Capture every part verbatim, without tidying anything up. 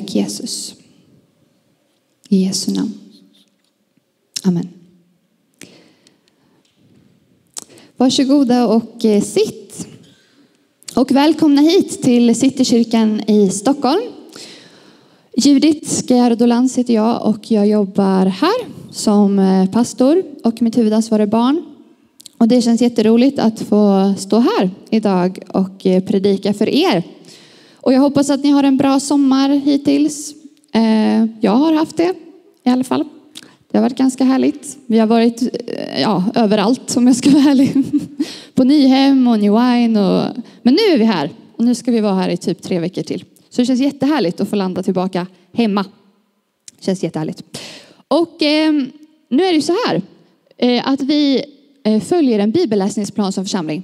Tack Jesus. I Jesu namn. Amen. Varsågoda och sitt. Och välkomna hit till Citykyrkan i Stockholm. Judit Gallardo-Lantz heter jag och jag jobbar här som pastor och mitt huvudansvar är barn. Och det känns jätteroligt att få stå här idag och predika för er. Och jag hoppas att ni har en bra sommar hittills. Jag har haft det i alla fall. Det har varit ganska härligt. Vi har varit ja, överallt om jag ska vara ärlig. På Nyhem och New Wine. Och... Men nu är vi här. Och nu ska vi vara här i typ tre veckor till. Så det känns jättehärligt att få landa tillbaka hemma. Det känns jättehärligt. Och eh, nu är det så här. Eh, att vi följer en bibelläsningsplan som församling.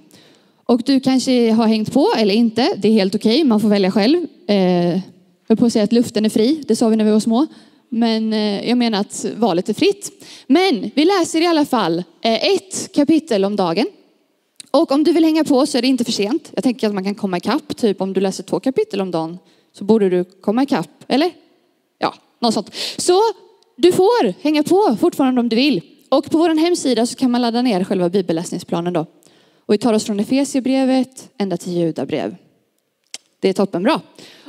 Och du kanske har hängt på eller inte. Det är helt okej. Man får välja själv. Eh, jag höll på att säga att luften är fri. Det sa vi när vi var små. Men jag menar att valet är fritt. Men vi läser i alla fall ett kapitel om dagen. Och om du vill hänga på så är det inte för sent. Jag tänker att man kan komma ikapp. Typ om du läser två kapitel om dagen så borde du komma ikapp. Eller? Ja, något sånt. Så du får hänga på fortfarande om du vill. Och på vår hemsida så kan man ladda ner själva bibelläsningsplanen då. Och vi tar oss från Efesiebrevet ända till Judabrev. Det är toppenbra.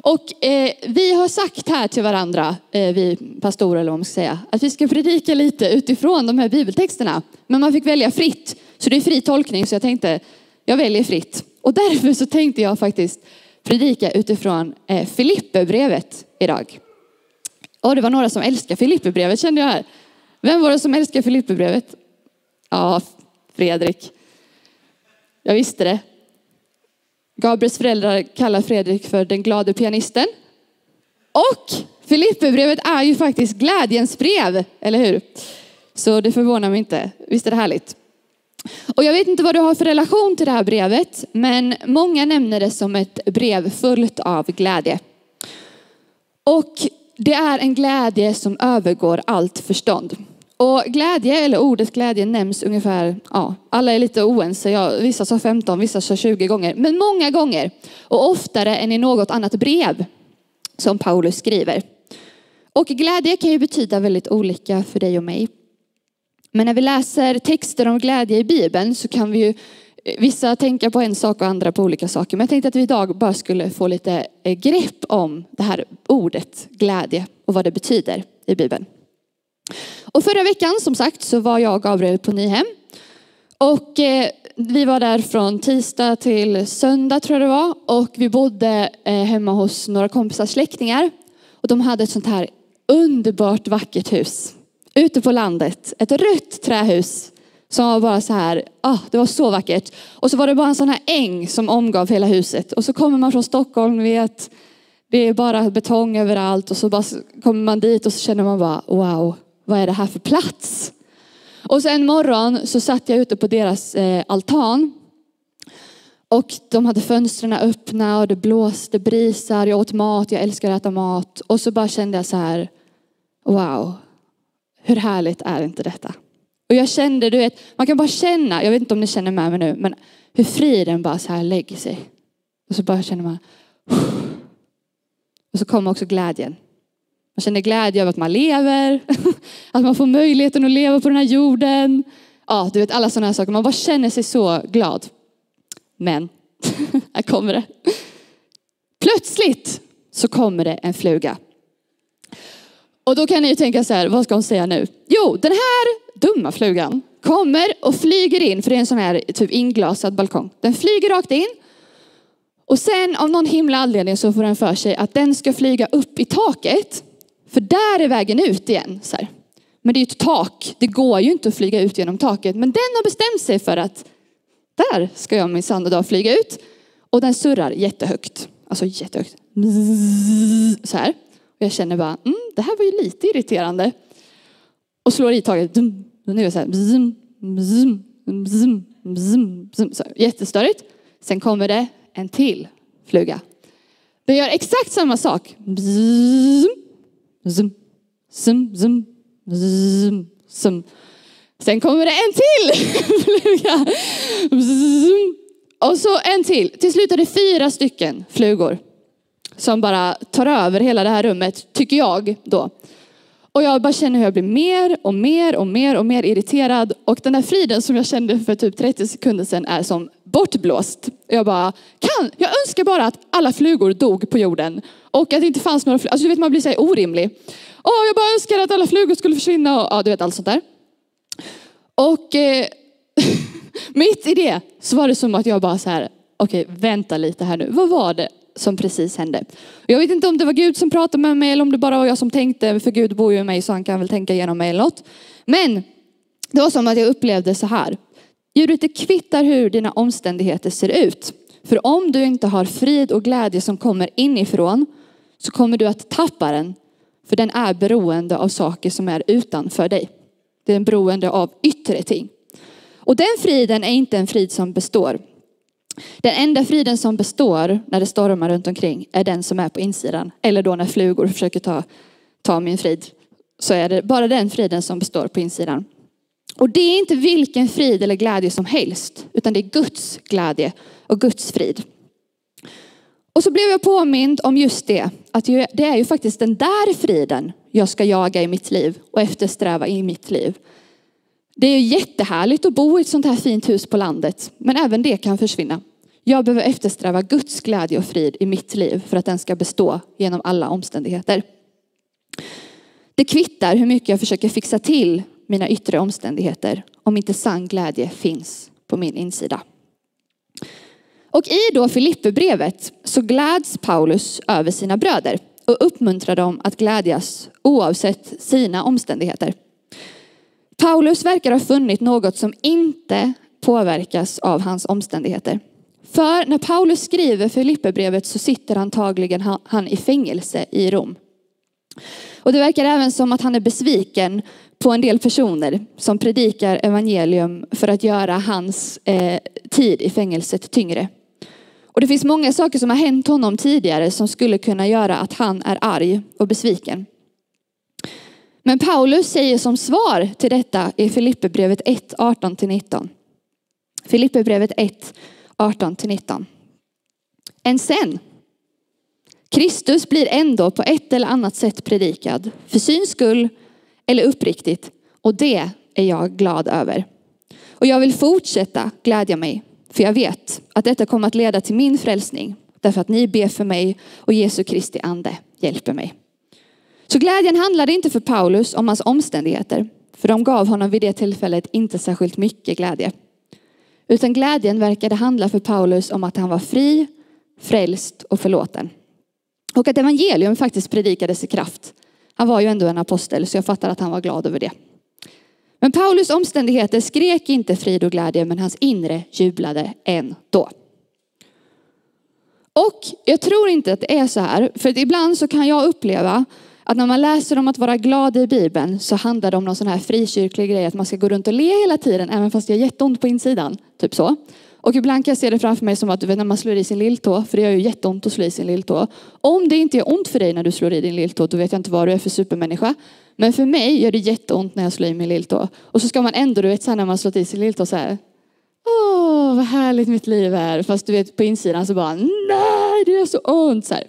Och eh, vi har sagt här till varandra, eh, vi pastorer eller vad man ska säga, att vi ska predika lite utifrån de här bibeltexterna. Men man fick välja fritt. Så det är fri tolkning, så jag tänkte, jag väljer fritt. Och därför så tänkte jag faktiskt predika utifrån eh, Filipperbrevet idag. Och det var några som älskar Filipperbrevet, kände jag här. Vem var det som älskar Filipperbrevet? Ja, Fredrik. Jag visste det. Gabriels föräldrar kallar Fredrik för den glade pianisten. Och Filipperbrevet är ju faktiskt glädjens brev, eller hur? Så det förvånar mig inte. Visst är det härligt? Och jag vet inte vad du har för relation till det här brevet. Men många nämner det som ett brev fullt av glädje. Och det är en glädje som övergår allt förstånd. Och glädje, eller ordet glädje, nämns ungefär, ja, alla är lite oense. Ja, vissa sa femton, vissa sa tjugo gånger. Men många gånger. Och oftare än i något annat brev som Paulus skriver. Och glädje kan ju betyda väldigt olika för dig och mig. Men när vi läser texter om glädje i Bibeln så kan vi ju vissa tänka på en sak och andra på olika saker. Men jag tänkte att vi idag bara skulle få lite grepp om det här ordet glädje och vad det betyder i Bibeln. Och förra veckan som sagt så var jag och Gabriel på Nyhem. Och eh, vi var där från tisdag till söndag tror jag det var. Och vi bodde eh, hemma hos några kompisars släktingar. Och de hade ett sånt här underbart vackert hus. Ute på landet. Ett rött trähus. Som var bara så här, ah, det var så vackert. Och så var det bara en sån här äng som omgav hela huset. Och så kommer man från Stockholm vet, det är bara betong överallt. Och så bara kommer man dit och så känner man bara, wow. Vad är det här för plats? Och så en morgon så satt jag ute på deras eh, altan. Och de hade fönstren öppna och det blåste brisar. Jag åt mat, jag älskar att äta mat. Och så bara kände jag så här, wow. Hur härligt är inte detta? Och jag kände, du vet, man kan bara känna, jag vet inte om ni känner med mig nu. Men hur friden bara så här lägger sig. Och så bara känner man. Och så kommer också glädjen. Man känner glädje över att man lever. Att man får möjligheten att leva på den här jorden. Ja, du vet alla sådana här saker. Man bara känner sig så glad. Men, här kommer det. Plötsligt så kommer det en fluga. Och då kan ni ju tänka så här, vad ska hon säga nu? Jo, den här dumma flugan kommer och flyger in. För det är en sån här typ inglasad balkong. Den flyger rakt in. Och sen av någon himla anledning så får den för sig att den ska flyga upp i taket. För där är vägen ut igen. Så här. Men det är ju ett tak. Det går ju inte att flyga ut genom taket. Men den har bestämt sig för att där ska jag min sann och dag flyga ut. Och den surrar jättehögt. Alltså jättehögt. Så här. Och jag känner bara, mm, det här var ju lite irriterande. Och slår i taget. Nu är jag så här. Så här. Jättestörigt. Sen kommer det en till fluga. Den gör exakt samma sak. Bzzz. Zum, zum, zum, zum, zum. Sen kommer det en till fluga. Zum. Och så en till. Till slut är det fyra stycken flugor som bara tar över hela det här rummet, tycker jag då. Och jag bara känner hur jag blir mer och mer och mer och mer irriterad. Och den här friden som jag kände för typ trettio sekunder sedan är som bortblåst. Jag bara, kan, jag önskar bara att alla flugor dog på jorden. Och att det inte fanns några flugor. Alltså du vet, man blir så här orimlig. Åh, oh, jag bara önskar att alla flugor skulle försvinna. Och, ja, du vet, allt sånt där. Och eh, mitt i det så var det som att jag bara så här, okej, okay, vänta lite här nu. Vad var det som precis hände? Jag vet inte om det var Gud som pratade med mig eller om det bara var jag som tänkte. För Gud bor ju i mig så han kan väl tänka genom mig eller något. Men det var som att jag upplevde så här. Judit, det kvittar hur dina omständigheter ser ut. För om du inte har frid och glädje som kommer inifrån så kommer du att tappa den. För den är beroende av saker som är utanför dig. Den är beroende av yttre ting. Och den friden är inte en frid som består. Den enda friden som består när det stormar runt omkring är den som är på insidan. Eller då när flugor försöker ta, ta min frid. Så är det bara den friden som består på insidan. Och det är inte vilken frid eller glädje som helst. Utan det är Guds glädje och Guds frid. Och så blev jag påmind om just det. Att det är ju faktiskt den där friden jag ska jaga i mitt liv. Och eftersträva i mitt liv. Det är ju jättehärligt att bo i ett sånt här fint hus på landet. Men även det kan försvinna. Jag behöver eftersträva Guds glädje och frid i mitt liv. För att den ska bestå genom alla omständigheter. Det kvittar hur mycket jag försöker fixa till mina yttre omständigheter. Om inte sann glädje finns på min insida. Och i då Filipperbrevet så gläds Paulus över sina bröder. Och uppmuntrar dem att glädjas oavsett sina omständigheter. Paulus verkar ha funnit något som inte påverkas av hans omständigheter. För när Paulus skriver Filipperbrevet så sitter antagligen han i fängelse i Rom. Och det verkar även som att han är besviken på en del personer som predikar evangelium för att göra hans eh, tid i fängelset tyngre. Och det finns många saker som har hänt honom tidigare som skulle kunna göra att han är arg och besviken. Men Paulus säger som svar till detta i Filipperbrevet ett, arton till nitton. Filipperbrevet ett, arton till nitton. En sen. Kristus blir ändå på ett eller annat sätt predikad. För syns skull eller uppriktigt. Och det är jag glad över. Och jag vill fortsätta glädja mig. För jag vet att detta kommer att leda till min frälsning. Därför att ni ber för mig och Jesu Kristi ande hjälper mig. Så glädjen handlade inte för Paulus om hans omständigheter. För de gav honom vid det tillfället inte särskilt mycket glädje. Utan glädjen verkade handla för Paulus om att han var fri, frälst och förlåten. Och att evangelium faktiskt predikades i kraft. Han var ju ändå en apostel så jag fattar att han var glad över det. Men Paulus omständigheter skrek inte frid och glädje men hans inre jublade ändå. Och jag tror inte att det är så här. För ibland så kan jag uppleva att när man läser om att vara glad i Bibeln så handlar det om någon sån här frikyrklig grej. Att man ska gå runt och le hela tiden även fast det är jätteont på insidan. Typ så. Och ibland kan jag se det framför mig som att du vet, när man slår i sin lilltå. För det gör ju jätteont att slå i sin lilltå. Om det inte är ont för dig när du slår i din lilltå då vet jag inte vad du är för supermänniska. Men för mig gör det jätteont när jag slår i min lilltå. Och så ska man ändå, du vet, så här, när man slår i sin lilltå så här. Åh, vad härligt mitt liv är. Fast du vet, på insidan så bara nej, det är så ont så här.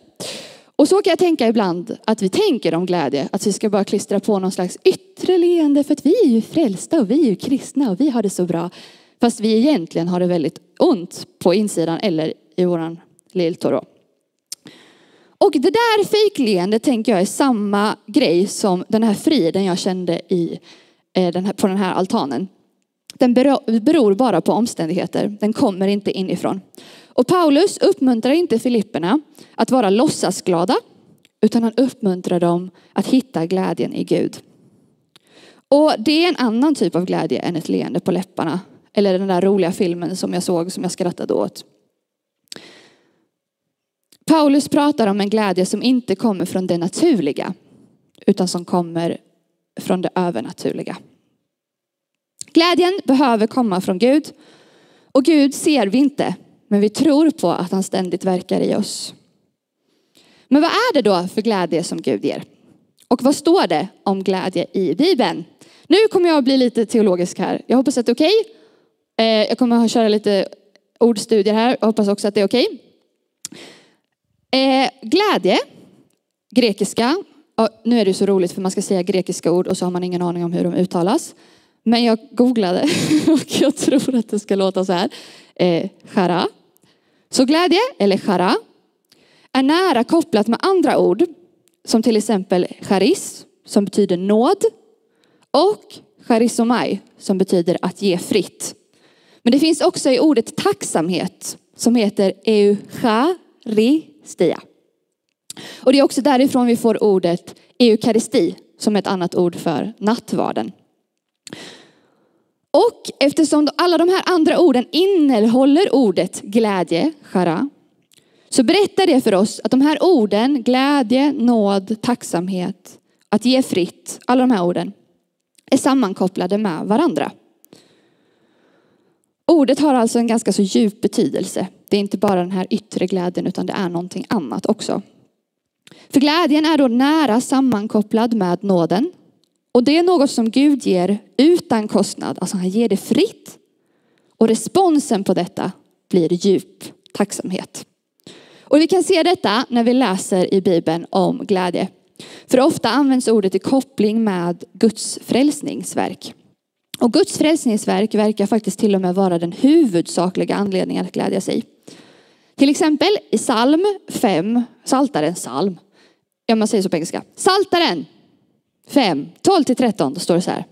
Och så kan jag tänka ibland att vi tänker om glädje. Att vi ska bara klistra på någon slags yttre leende. För att vi är ju frälsta och vi är ju kristna och vi har det så bra. Fast vi egentligen har det väldigt ont på insidan eller i våran lilltå då. Och det där fejkleende tänker jag är samma grej som den här friden jag kände i, den här, på den här altanen. Den beror bara på omständigheter. Den kommer inte inifrån. Och Paulus uppmuntrar inte Filipperna att vara låtsasglada. Utan han uppmuntrar dem att hitta glädjen i Gud. Och det är en annan typ av glädje än ett leende på läpparna. Eller den där roliga filmen som jag såg som jag skrattade åt. Paulus pratar om en glädje som inte kommer från det naturliga. Utan som kommer från det övernaturliga. Glädjen behöver komma från Gud. Och Gud ser vi inte. Men vi tror på att han ständigt verkar i oss. Men vad är det då för glädje som Gud ger? Och vad står det om glädje i Bibeln? Nu kommer jag bli lite teologisk här. Jag hoppas att det är okej. Okay. Jag kommer att köra lite ordstudier här. Jag hoppas också att det är okej. Eh, glädje, grekiska. Och nu är det så roligt för man ska säga grekiska ord och så har man ingen aning om hur de uttalas. Men jag googlade och jag tror att det ska låta så här. Eh, chara. Så glädje, eller chara, är nära kopplat med andra ord. Som till exempel charis, som betyder nåd. Och charisomai, som betyder att ge fritt. Men det finns också i ordet tacksamhet, som heter eucharistia. Och det är också därifrån vi får ordet eukaristi, som är ett annat ord för nattvarden. Och eftersom alla de här andra orden innehåller ordet glädje, chara, så berättar det för oss att de här orden, glädje, nåd, tacksamhet, att ge fritt, alla de här orden är sammankopplade med varandra. Ordet har alltså en ganska så djup betydelse. Det är inte bara den här yttre glädjen utan det är någonting annat också. För glädjen är då nära sammankopplad med nåden. Och det är något som Gud ger utan kostnad. Alltså han ger det fritt. Och responsen på detta blir djup tacksamhet. Och vi kan se detta när vi läser i Bibeln om glädje. För ofta används ordet i koppling med Guds frälsningsverk. Och Guds frälsningsverk verkar faktiskt till och med vara den huvudsakliga anledningen att glädja sig. Till exempel i psalm fem, Psaltaren, psalm, ja man säger så på engelska. Psaltaren fem, tolv till tretton, då står det så här.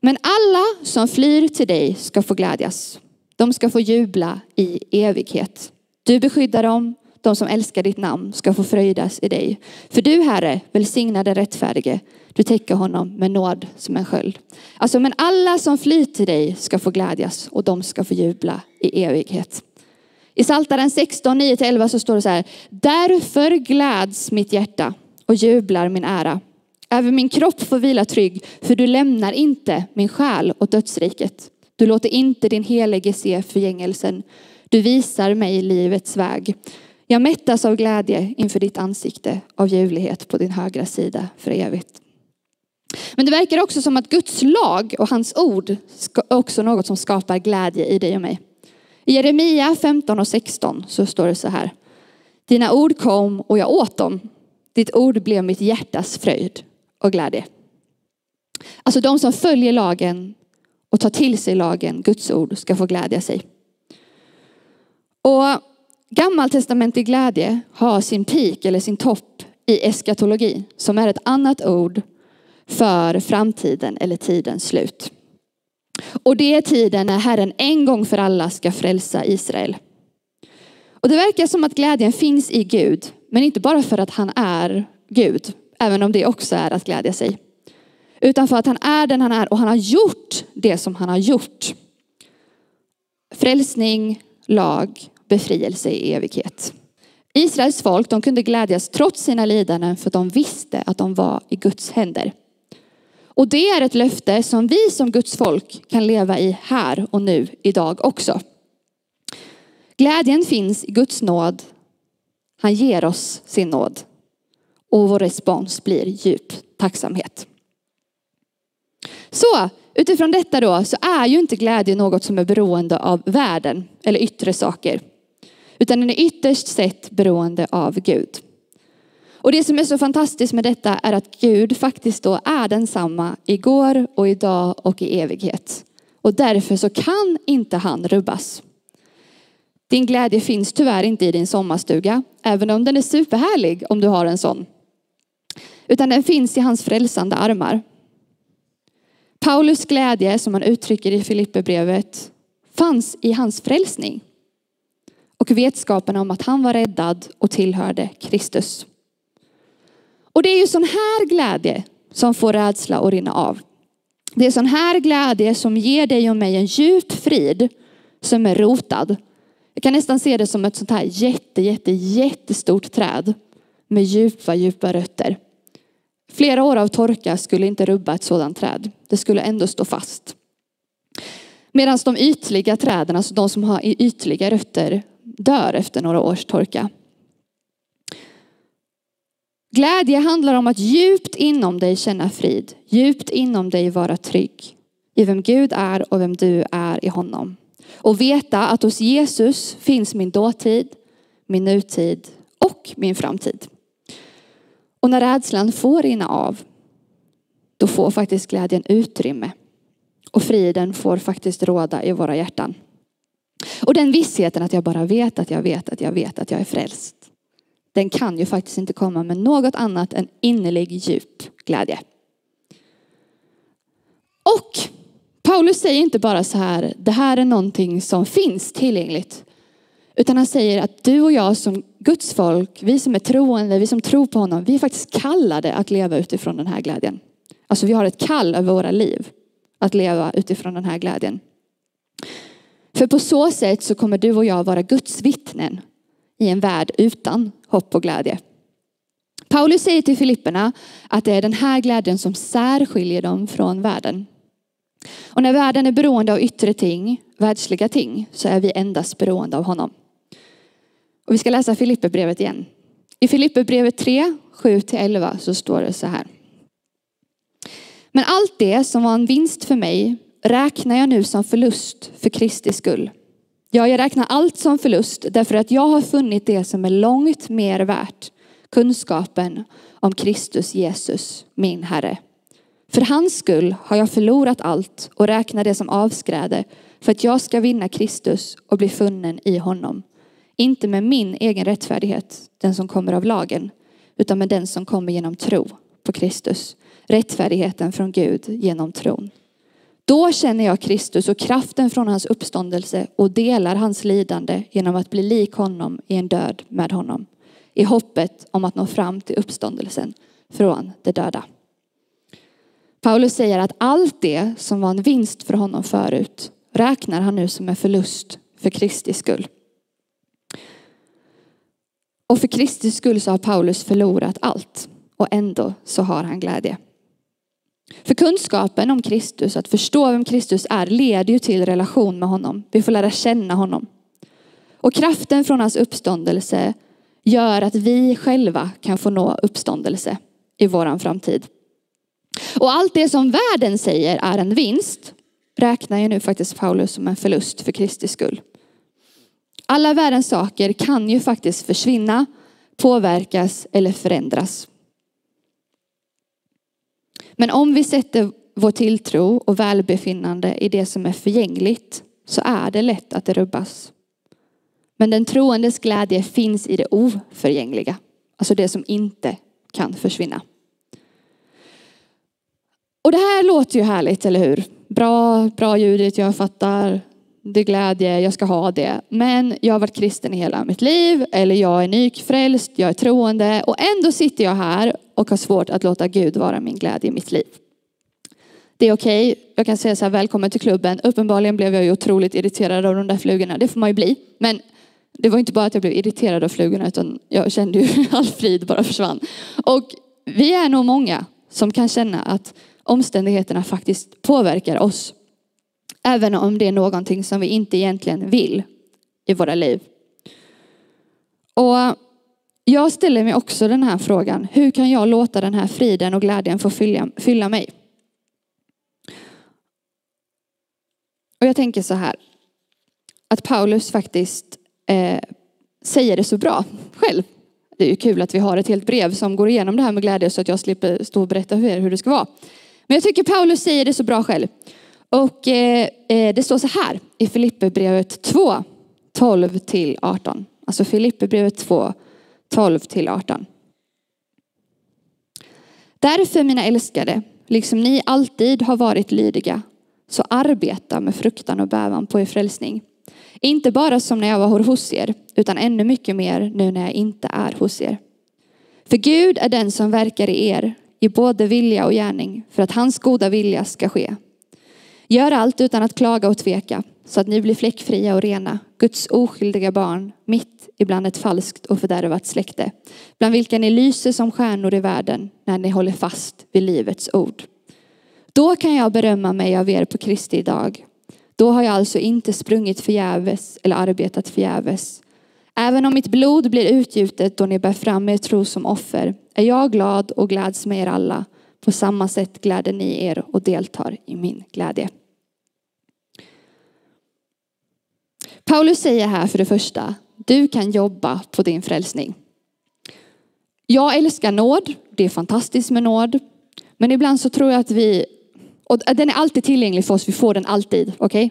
Men alla som flyr till dig ska få glädjas. De ska få jubla i evighet. Du beskyddar dem, de som älskar ditt namn ska få fröjdas i dig. För du, Herre, välsignar den rättfärdige. Du täcker honom med nåd som en sköld. Alltså, men alla som flyr till dig ska få glädjas och de ska få jubla i evighet. I Psaltaren sexton, nio till elva så står det så här. Därför gläds mitt hjärta och jublar min ära. Även min kropp får vila trygg, för du lämnar inte min själ åt dödsriket. Du låter inte din helige se förgängelsen. Du visar mig livets väg. Jag mättas av glädje inför ditt ansikte, av ljuvlighet på din högra sida för evigt. Men det verkar också som att Guds lag och hans ord är också något som skapar glädje i dig och mig. I Jeremia femton och sexton så står det så här. Dina ord kom och jag åt dem. Ditt ord blev mitt hjärtas fröjd och glädje. Alltså de som följer lagen och tar till sig lagen, Guds ord, ska få glädja sig. Och gammaltestamentlig glädje har sin peak eller sin topp i eskatologi, som är ett annat ord för framtiden eller tidens slut. Och det är tiden när Herren en gång för alla ska frälsa Israel. Och det verkar som att glädjen finns i Gud, men inte bara för att han är Gud, även om det också är att glädja sig. Utan för att han är den han är och han har gjort det som han har gjort. Frälsning, lag, befrielse i evighet. Israels folk, de kunde glädjas trots sina lidanden för de visste att de var i Guds händer. Och det är ett löfte som vi som Guds folk kan leva i här och nu idag också. Glädjen finns i Guds nåd. Han ger oss sin nåd. Och vår respons blir djup tacksamhet. Så utifrån detta då så är ju inte glädje något som är beroende av världen eller yttre saker. Utan den är ytterst sett beroende av Gud. Och det som är så fantastiskt med detta är att Gud faktiskt då är densamma igår och idag och i evighet. Och därför så kan inte han rubbas. Din glädje finns tyvärr inte i din sommarstuga, även om den är superhärlig om du har en sån. Utan den finns i hans frälsande armar. Paulus glädje, som han uttrycker i Filipperbrevet, fanns i hans frälsning. Och vetskapen om att han var räddad och tillhörde Kristus. Och det är ju sån här glädje som får rädsla att rinna av. Det är sån här glädje som ger dig och mig en djup frid som är rotad. Jag kan nästan se det som ett sånt här jätte, jätte, jättestort träd med djupa, djupa rötter. Flera år av torka skulle inte rubba ett sådant träd. Det skulle ändå stå fast. Medan de ytliga träden, alltså de som har ytliga rötter, dör efter några års torka. Glädje handlar om att djupt inom dig känna frid. Djupt inom dig vara trygg. I vem Gud är och vem du är i honom. Och veta att hos Jesus finns min dåtid, min nutid och min framtid. Och när rädslan får rinna av, då får faktiskt glädjen utrymme. Och friden får faktiskt råda i våra hjärtan. Och den vissheten att jag bara vet att jag vet att jag vet att jag är frälst. Den kan ju faktiskt inte komma med något annat än innerlig djup glädje. Och Paulus säger inte bara så här, det här är någonting som finns tillgängligt. Utan han säger att du och jag som Guds folk, vi som är troende, vi som tror på honom, vi är faktiskt kallade att leva utifrån den här glädjen. Alltså vi har ett kall över våra liv att leva utifrån den här glädjen. För på så sätt så kommer du och jag vara Guds vittnen i en värld utan hopp och glädje. Paulus säger till Filipperna att det är den här glädjen som särskiljer dem från världen. Och när världen är beroende av yttre ting, världsliga ting, så är vi endast beroende av honom. Och vi ska läsa Filipperbrevet igen. I Filipperbrevet tre, sju till elva så står det så här. Men allt det som var en vinst för mig räknar jag nu som förlust för Kristi skull. Ja, jag räknar allt som förlust därför att jag har funnit det som är långt mer värt. Kunskapen om Kristus Jesus, min Herre. För hans skull har jag förlorat allt och räknar det som avskräde för att jag ska vinna Kristus och bli funnen i honom. Inte med min egen rättfärdighet, den som kommer av lagen, utan med den som kommer genom tro på Kristus. Rättfärdigheten från Gud genom tron. Då känner jag Kristus och kraften från hans uppståndelse och delar hans lidande genom att bli lik honom i en död med honom. I hoppet om att nå fram till uppståndelsen från de döda. Paulus säger att allt det som var en vinst för honom förut räknar han nu som en förlust för Kristi skull. Och för Kristi skull så har Paulus förlorat allt och ändå så har han glädje. För kunskapen om Kristus, att förstå vem Kristus är, leder ju till relation med honom. Vi får lära känna honom. Och kraften från hans uppståndelse gör att vi själva kan få nå uppståndelse i våran framtid. Och allt det som världen säger är en vinst räknar ju nu faktiskt Paulus som en förlust för Kristi skull. Alla världens saker kan ju faktiskt försvinna, påverkas eller förändras. Men om vi sätter vår tilltro och välbefinnande i det som är förgängligt så är det lätt att det rubbas. Men den troendes glädje finns i det oförgängliga. Alltså det som inte kan försvinna. Och det här låter ju härligt, eller hur? Bra, bra Judit, jag fattar. Det är glädje, jag ska ha det. Men jag har varit kristen i hela mitt liv. Eller jag är nyfrälst, jag är troende. Och ändå sitter jag här och har svårt att låta Gud vara min glädje i mitt liv. Det är okej. Okay. Jag kan säga så här, välkommen till klubben. Uppenbarligen blev jag ju otroligt irriterad av de där flugorna. Det får man ju bli. Men det var inte bara att jag blev irriterad av flugorna utan jag kände ju all frid bara försvann. Och vi är nog många som kan känna att omständigheterna faktiskt påverkar oss. Även om det är någonting som vi inte egentligen vill i våra liv. Och jag ställer mig också den här frågan. Hur kan jag låta den här friden och glädjen få fylla, fylla mig? Och jag tänker så här. Att Paulus faktiskt eh, säger det så bra själv. Det är ju kul att vi har ett helt brev som går igenom det här med glädje så att jag slipper stå och berätta för er hur det ska vara. Men jag tycker Paulus säger det så bra själv. Och eh, det står så här i Filipperbrevet två, tolv till arton. Alltså Filipperbrevet två, tolv till arton. Därför mina älskade, liksom ni alltid har varit lydiga, så arbeta med fruktan och bävan på er frälsning. Inte bara som när jag var hos er, utan ännu mycket mer nu när jag inte är hos er. För Gud är den som verkar i er, i både vilja och gärning, för att hans goda vilja ska ske. Gör allt utan att klaga och tveka, så att ni blir fläckfria och rena, Guds oskyldiga barn, mitt ibland ett falskt och fördärvat släkte, bland vilka ni lyser som stjärnor i världen när ni håller fast vid livets ord. Då kan jag berömma mig av er på Kristi dag. Då har jag alltså inte sprungit förgäves eller arbetat förgäves. Även om mitt blod blir utgjutet då ni bär fram er tro som offer, är jag glad och gläds med er alla. På samma sätt gläder ni er och deltar i min glädje. Paulus säger här för det första, du kan jobba på din frälsning. Jag älskar nåd. Det är fantastiskt med nåd. Men ibland så tror jag att vi... Och den är alltid tillgänglig för oss. Vi får den alltid. Okay?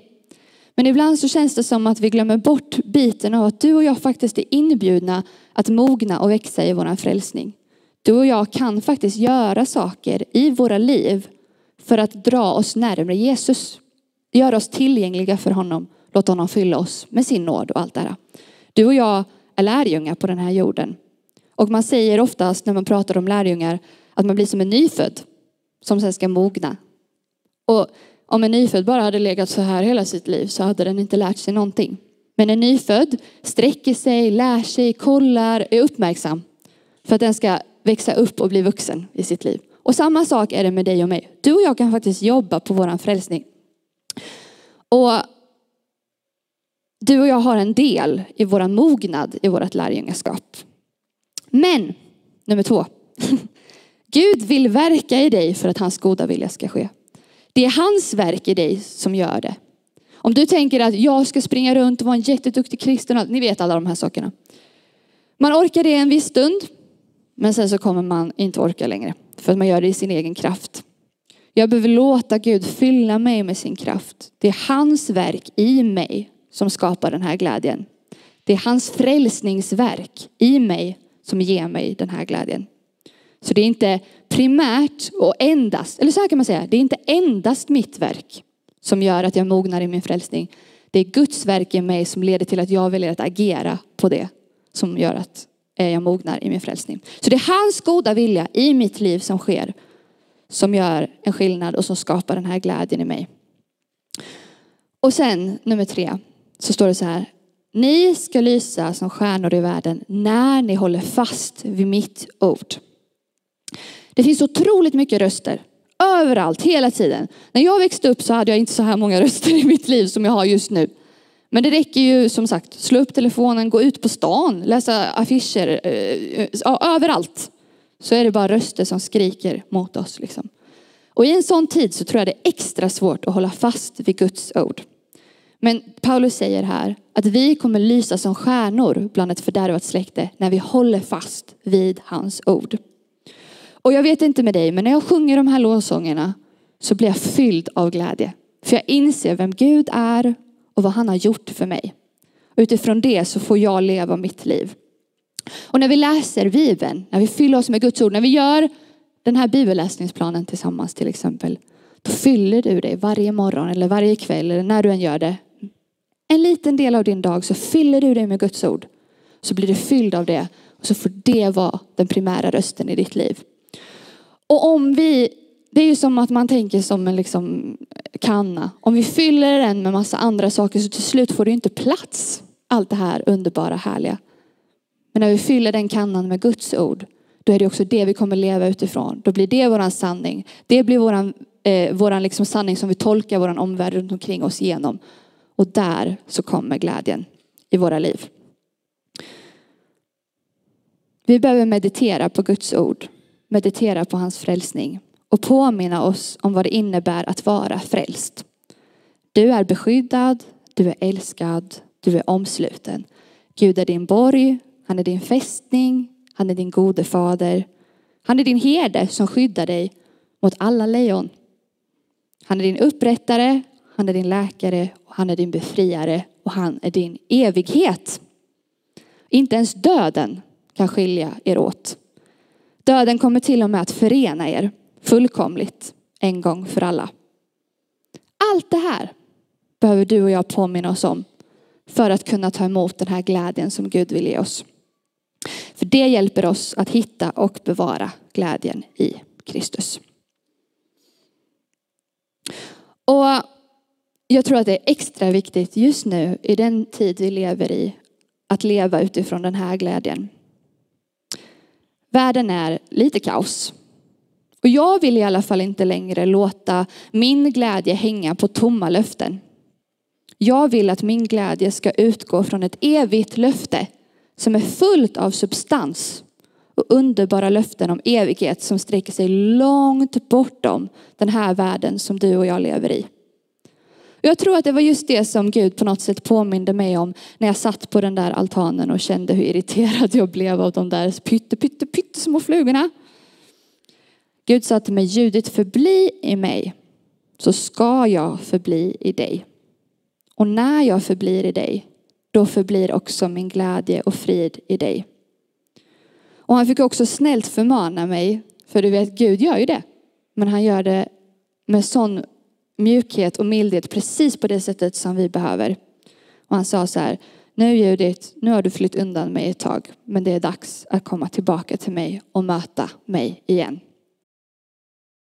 Men ibland så känns det som att vi glömmer bort biten av att du och jag faktiskt är inbjudna att mogna och växa i vår frälsning. Du och jag kan faktiskt göra saker i våra liv för att dra oss närmare Jesus. Göra oss tillgängliga för honom. Låt honom fylla oss med sin nåd och allt det här. Du och jag är lärjungar på den här jorden. Och man säger oftast när man pratar om lärjungar att man blir som en nyfödd som sen ska mogna. Och om en nyfödd bara hade legat så här hela sitt liv så hade den inte lärt sig någonting. Men en nyfödd sträcker sig, lär sig, kollar, är uppmärksam. För att den ska växa upp och bli vuxen i sitt liv. Och samma sak är det med dig och mig. Du och jag kan faktiskt jobba på våran frälsning. Och du och jag har en del i våran mognad, i vårat lärjungaskap. Men, nummer två. Gud vill verka i dig för att hans goda vilja ska ske. Det är hans verk i dig som gör det. Om du tänker att jag ska springa runt och vara en jätteduktig kristen. Ni vet alla de här sakerna. Man orkar det en viss stund. Men sen så kommer man inte orka längre. För att man gör det i sin egen kraft. Jag behöver låta Gud fylla mig med sin kraft. Det är hans verk i mig som skapar den här glädjen. Det är hans frälsningsverk i mig som ger mig den här glädjen. Så det är inte primärt och endast, eller så här kan man säga, det är inte endast mitt verk som gör att jag mognar i min frälsning. Det är Guds verk i mig som leder till att jag väljer att agera på det som gör att jag mognar i min frälsning. Så det är hans goda vilja i mitt liv som sker, som gör en skillnad och som skapar den här glädjen i mig. Och sen nummer tre så står det så här. Ni ska lysa som stjärnor i världen när ni håller fast vid mitt ord. Det finns otroligt mycket röster. Överallt, hela tiden. När jag växte upp så hade jag inte så här många röster i mitt liv som jag har just nu. Men det räcker ju som sagt. Slå upp telefonen, gå ut på stan, läsa affischer. Överallt så är det bara röster som skriker mot oss. Liksom. Och i en sån tid så tror jag det är extra svårt att hålla fast vid Guds ord. Men Paulus säger här att vi kommer lysa som stjärnor bland ett fördärvat släkte när vi håller fast vid hans ord. Och jag vet inte med dig, men när jag sjunger de här lovsångerna så blir jag fylld av glädje. För jag inser vem Gud är och vad han har gjort för mig. Och utifrån det så får jag leva mitt liv. Och när vi läser Bibeln, när vi fyller oss med Guds ord, när vi gör den här bibelläsningsplanen tillsammans till exempel. Då fyller du dig varje morgon eller varje kväll eller när du än gör det. En liten del av din dag så fyller du dig med Guds ord. Så blir du fylld av det och så får det vara den primära rösten i ditt liv. Och om vi, det är ju som att man tänker som en liksom kanna. Om vi fyller den med massa andra saker så till slut får det inte plats. Allt det här underbara, härliga. Men när vi fyller den kannan med Guds ord, då är det också det vi kommer leva utifrån. Då blir det våran sanning. Det blir våran, eh, våran liksom sanning som vi tolkar våran omvärld runt omkring oss genom. Och där så kommer glädjen i våra liv. Vi behöver meditera på Guds ord. Meditera på hans frälsning. Och påminna oss om vad det innebär att vara frälst. Du är beskyddad. Du är älskad. Du är omsluten. Gud är din borg. Han är din fästning. Han är din gode fader. Han är din herde som skyddar dig mot alla lejon. Han är din upprättare. Han är din läkare. Och han är din befriare. Och han är din evighet. Inte ens döden kan skilja er åt. Döden kommer till och med att förena er fullkomligt en gång för alla. Allt det här behöver du och jag påminna oss om för att kunna ta emot den här glädjen som Gud vill ge oss. För det hjälper oss att hitta och bevara glädjen i Kristus. Och jag tror att det är extra viktigt just nu i den tid vi lever i att leva utifrån den här glädjen. Världen är lite kaos. Och jag vill i alla fall inte längre låta min glädje hänga på tomma löften. Jag vill att min glädje ska utgå från ett evigt löfte som är fullt av substans och underbara löften om evighet som sträcker sig långt bortom den här världen som du och jag lever i. Jag tror att det var just det som Gud på något sätt påminde mig om när jag satt på den där altanen och kände hur irriterad jag blev av de där pytte, pytte, pytte små flugorna. Gud sa till mig, Judit, förbli i mig så ska jag förbli i dig. Och när jag förblir i dig, då förblir också min glädje och frid i dig. Och han fick också snällt förmana mig, för du vet, Gud gör ju det. Men han gör det med sån mjukhet och mildhet, precis på det sättet som vi behöver. Och han sa så här, nu Judit, nu har du flytt undan mig ett tag. Men det är dags att komma tillbaka till mig och möta mig igen.